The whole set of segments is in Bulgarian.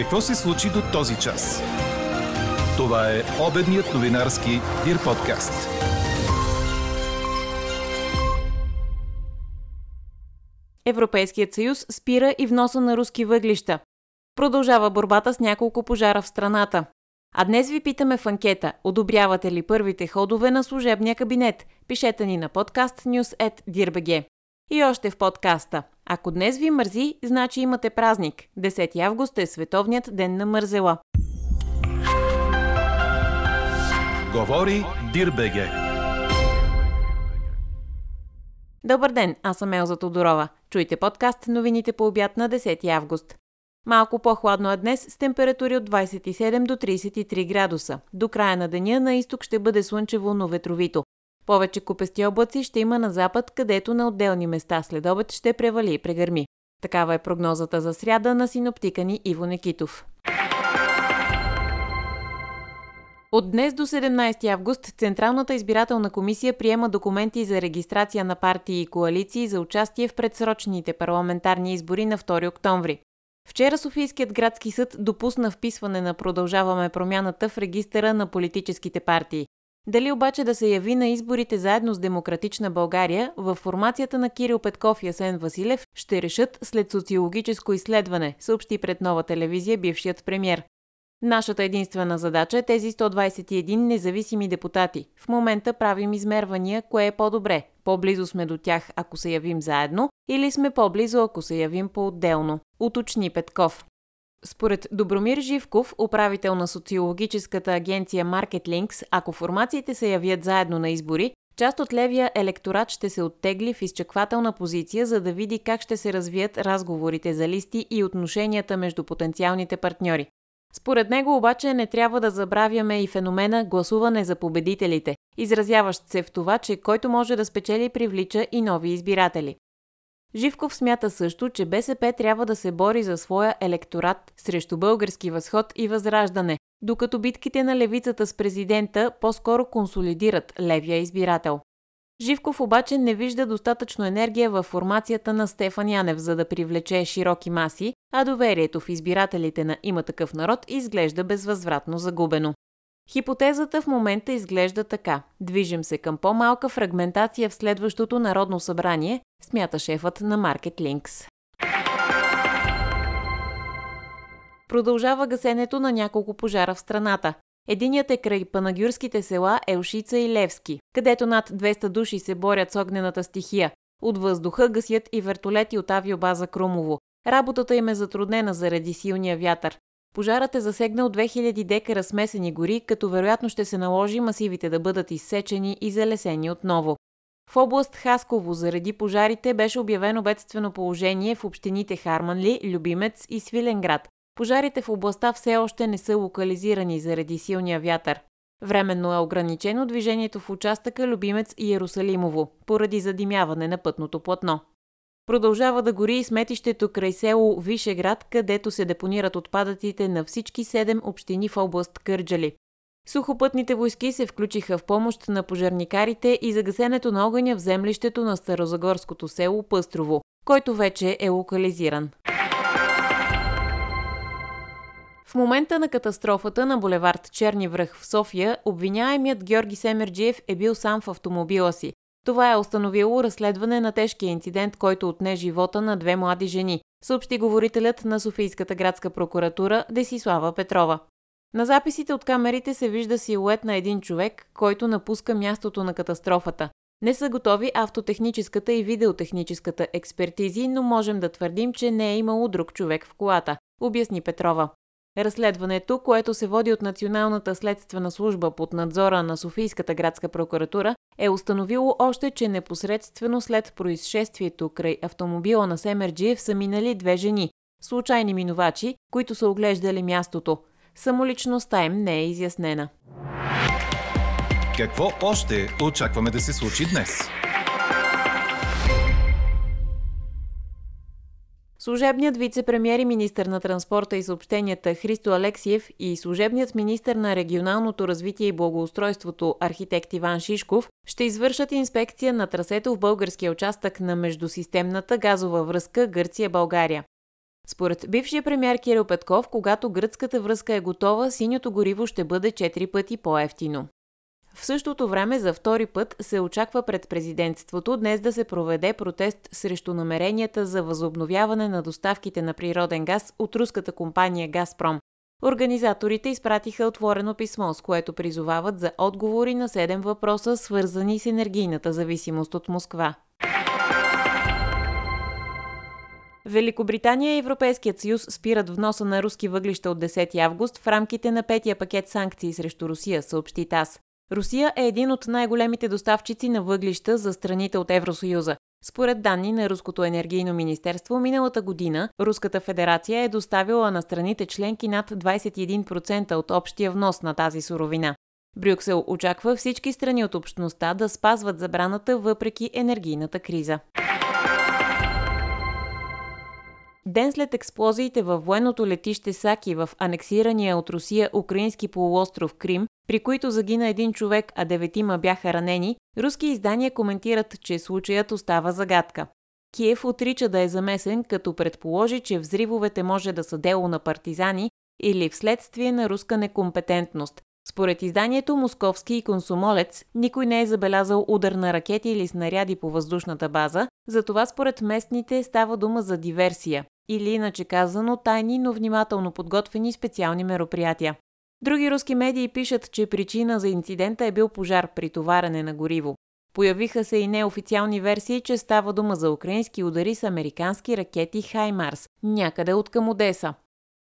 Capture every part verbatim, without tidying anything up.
Какво се случи до този час? Това е обедният новинарски Дир подкаст. Европейският съюз спира и вноса на руски въглища. Продължава борбата с няколко пожара в страната. А днес ви питаме в анкета: одобрявате ли първите ходове на служебния кабинет? Пишете ни на podcast news at dir dot b g. И още в подкаста. Ако днес ви мързи, значи имате празник. десети август е Световният ден на мързела. Говори Дир.бг. Добър ден, аз съм Елза Тодорова. Чуйте подкаст новините по обяд на десети август. Малко по-хладно е днес с температури от двадесет и седем до тридесет и три градуса. До края на деня на изток ще бъде слънчево, но ветровито. Повече купести облаци ще има на запад, където на отделни места след обед ще превали и прегърми. Такава е прогнозата за сряда на синоптика ни Иво Никитов. От днес до седемнадесети август Централната избирателна комисия приема документи за регистрация на партии и коалиции за участие в предсрочните парламентарни избори на втори октомври. Вчера Софийският градски съд допусна вписване на Продължаваме промяната в регистъра на политическите партии. Дали обаче да се яви на изборите заедно с Демократична България, във формацията на Кирил Петков и Ясен Василев ще решат след социологическо изследване, съобщи пред Нова телевизия бившият премиер. Нашата единствена задача е тези сто двадесет и един независими депутати. В момента правим измервания, кое е по-добре. По-близо сме до тях, ако се явим заедно, или сме по-близо, ако се явим по-отделно, уточни Петков. Според Добромир Живков, управител на социологическата агенция MarketLinks, ако формациите се явят заедно на избори, част от левия електорат ще се оттегли в изчаквателна позиция, за да види как ще се развият разговорите за листи и отношенията между потенциалните партньори. Според него обаче не трябва да забравяме и феномена гласуване за победителите, изразяващ се в това, че който може да спечели, привлича и нови избиратели. Живков смята също, че БСП трябва да се бори за своя електорат срещу Български възход и Възраждане, докато битките на левицата с президента по-скоро консолидират левия избирател. Живков обаче не вижда достатъчно енергия във формацията на Стефан Янев, за да привлече широки маси, а доверието в избирателите на Има такъв народ изглежда безвъзвратно загубено. Хипотезата в момента изглежда така. Движим се към по-малка фрагментация в следващото Народно събрание, смята шефът на MarketLinks. Продължава гасенето на няколко пожара в страната. Единият е край панагюрските села Елшица и Левски, където над двеста души се борят с огнената стихия. От въздуха гасят и вертолети от авиобаза Крумово. Работата им е затруднена заради силния вятър. Пожарът е засегнал две хиляди декара смесени гори, като вероятно ще се наложи масивите да бъдат изсечени и залесени отново. В област Хасково заради пожарите беше обявено бедствено положение в общините Харманли, Любимец и Свиленград. Пожарите в областта все още не са локализирани заради силния вятър. Временно е ограничено движението в участъка Любимец и Иерусалимово, поради задимяване на пътното платно. Продължава да гори и сметището край село Вишеград, където се депонират отпадъците на всички седем общини в област Кърджали. Сухопътните войски се включиха в помощ на пожарникарите и за гасенето на огъня в землището на старозагорското село Пъстрово, който вече е локализиран. В момента на катастрофата на булевард Черни връх в София, обвиняемият Георги Семерджиев е бил сам в автомобила си. Това е установило разследване на тежкия инцидент, който отне живота на две млади жени, съобщи говорителят на Софийската градска прокуратура Десислава Петрова. На записите от камерите се вижда силует на един човек, който напуска мястото на катастрофата. Не са готови автотехническата и видеотехническата експертизи, но можем да твърдим, че не е имало друг човек в колата, обясни Петрова. Разследването, което се води от Националната следствена служба под надзора на Софийската градска прокуратура, е установило още, че непосредствено след произшествието край автомобила на Семерджиев са минали две жени, случайни минувачи, които са оглеждали мястото. Самоличността им не е изяснена. Какво още очакваме да се случи днес? Служебният вице-премиер и министър на транспорта и съобщенията Христо Алексиев и служебният министър на регионалното развитие и благоустройството архитект Иван Шишков ще извършат инспекция на трасето в българския участък на междусистемната газова връзка Гърция-България. Според бившия премиер Кирил Петков, когато гръцката връзка е готова, синьото гориво ще бъде четири пъти по-евтино. В същото време за втори път се очаква пред президентството днес да се проведе протест срещу намеренията за възобновяване на доставките на природен газ от руската компания Газпром. Организаторите изпратиха отворено писмо, с което призовават за отговори на седем въпроса, свързани с енергийната зависимост от Москва. Великобритания и Европейският съюз спират вноса на руски въглища от десети август в рамките на петия пакет санкции срещу Русия, съобщи ТАС. Русия е един от най-големите доставчици на въглища за страните от Евросъюза. Според данни на Руското енергийно министерство, миналата година Руската федерация е доставила на страните членки над двайсет и един процента от общия внос на тази суровина. Брюксел очаква всички страни от общността да спазват забраната въпреки енергийната криза. Ден след експлозиите във военното летище Саки в анексирания от Русия украински полуостров Крим, при които загина един човек, а деветима бяха ранени, руски издания коментират, че случаят остава загадка. Киев отрича да е замесен, като предположи, че взривовете може да са дело на партизани или вследствие на руска некомпетентност. Според изданието Московски и Комсомолец, никой не е забелязал удар на ракети или снаряди по въздушната база, затова според местните става дума за диверсия, или иначе казано тайни, но внимателно подготвени специални мероприятия. Други руски медии пишат, че причина за инцидента е бил пожар при товарене на гориво. Появиха се и неофициални версии, че става дума за украински удари с американски ракети «Хаймарс» някъде от към Одеса.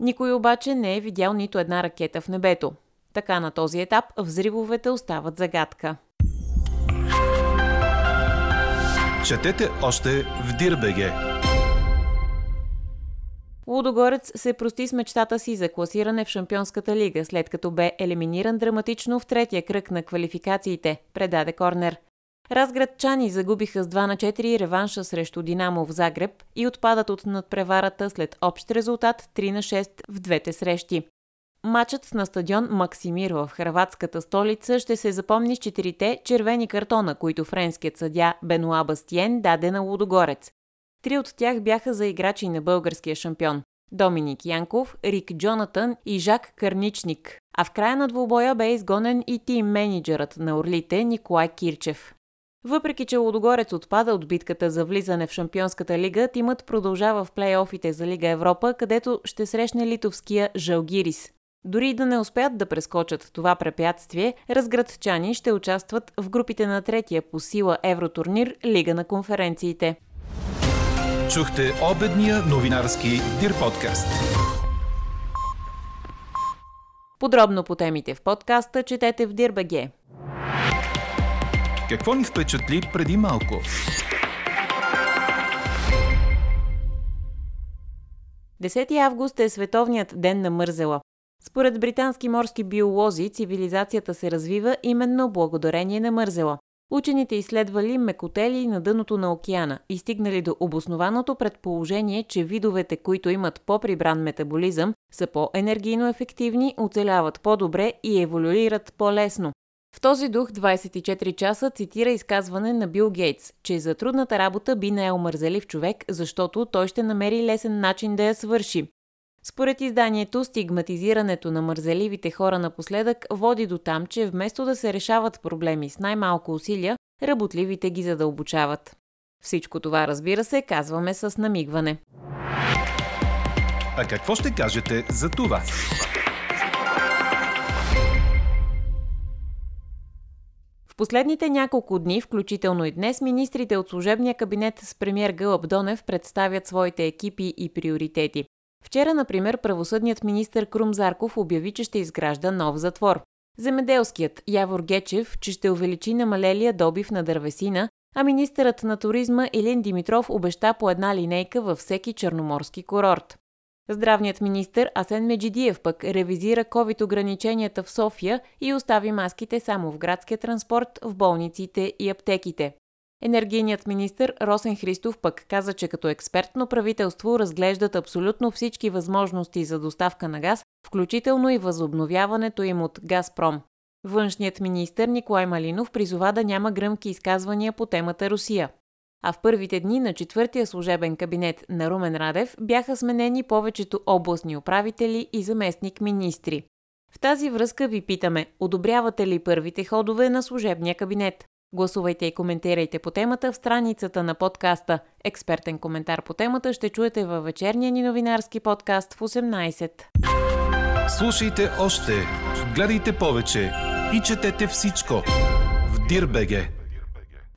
Никой обаче не е видял нито една ракета в небето. Така на този етап взривовете остават загадка. Четете още в Дирбеге. Лудогорец се прости с мечтата си за класиране в Шампионската лига, след като бе елиминиран драматично в третия кръг на квалификациите, предаде Корнер. Разградчани загубиха с два на четири реванша срещу Динамо в Загреб и отпадат от надпреварата след общ резултат три на шест в двете срещи. Матчът на стадион Максимир в хърватската столица ще се запомни с четирите червени картона, които френският съдия Бенуа Бастиен даде на Лудогорец. Три от тях бяха за играчи на българския шампион – Доминик Янков, Рик Джонатан и Жак Кърничник. А в края на двубоя бе изгонен и тим-менеджерът на Орлите Николай Кирчев. Въпреки че Лудогорец отпада от битката за влизане в Шампионската лига, тимът продължава в плей-офите за Лига Европа, където ще срещне литовския Жалгирис. Дори да не успеят да прескочат това препятствие, разградчани ще участват в групите на третия по сила евротурнир Лига на конференциите. Чухте обедния новинарски Дир подкаст. Подробно по темите в подкаста четете в Дир.бг. Какво ни впечатли преди малко? десети август е Световният ден на мързела. Според британски морски биолози, цивилизацията се развива именно благодарение на мързела. Учените изследвали мекотели на дъното на океана и стигнали до обоснованото предположение, че видовете, които имат по-прибран метаболизъм, са по-енергийно ефективни, оцеляват по-добре и еволюират по-лесно. В този дух двайсет и четири часа цитира изказване на Бил Гейтс, че за трудната работа би наел мързелив човек, защото той ще намери лесен начин да я свърши. Според изданието, стигматизирането на мързеливите хора напоследък води до там, че вместо да се решават проблеми с най-малко усилия, работливите ги задълбочават. Всичко това, разбира се, казваме с намигване. А какво ще кажете за това? В последните няколко дни, включително и днес, министрите от служебния кабинет с премиер Гълъб Донев представят своите екипи и приоритети. Вчера, например, правосъдният министър Крум Зарков обяви, че ще изгражда нов затвор. Земеделският Явор Гечев, че ще увеличи намалелия добив на дървесина, а министърът на туризма Елен Димитров обеща по една линейка във всеки черноморски курорт. Здравният министър Асен Меджидиев пък ревизира ковид ограниченията в София и остави маските само в градския транспорт, в болниците и аптеките. Енергийният министър Росен Христов пък каза, че като експертно правителство разглеждат абсолютно всички възможности за доставка на газ, включително и възобновяването им от Газпром. Външният министър Николай Малинов призова да няма гръмки изказвания по темата Русия. а в първите дни на четвъртия служебен кабинет на Румен Радев бяха сменени повечето областни управители и заместник-министри. В тази връзка ви питаме, одобрявате ли първите ходове на служебния кабинет? Гласувайте и коментирайте по темата в страницата на подкаста. Експертен коментар по темата ще чуете във вечерния ни новинарски подкаст в осемнайсет. Слушайте още, гледайте повече и четете всичко в дир точка бг.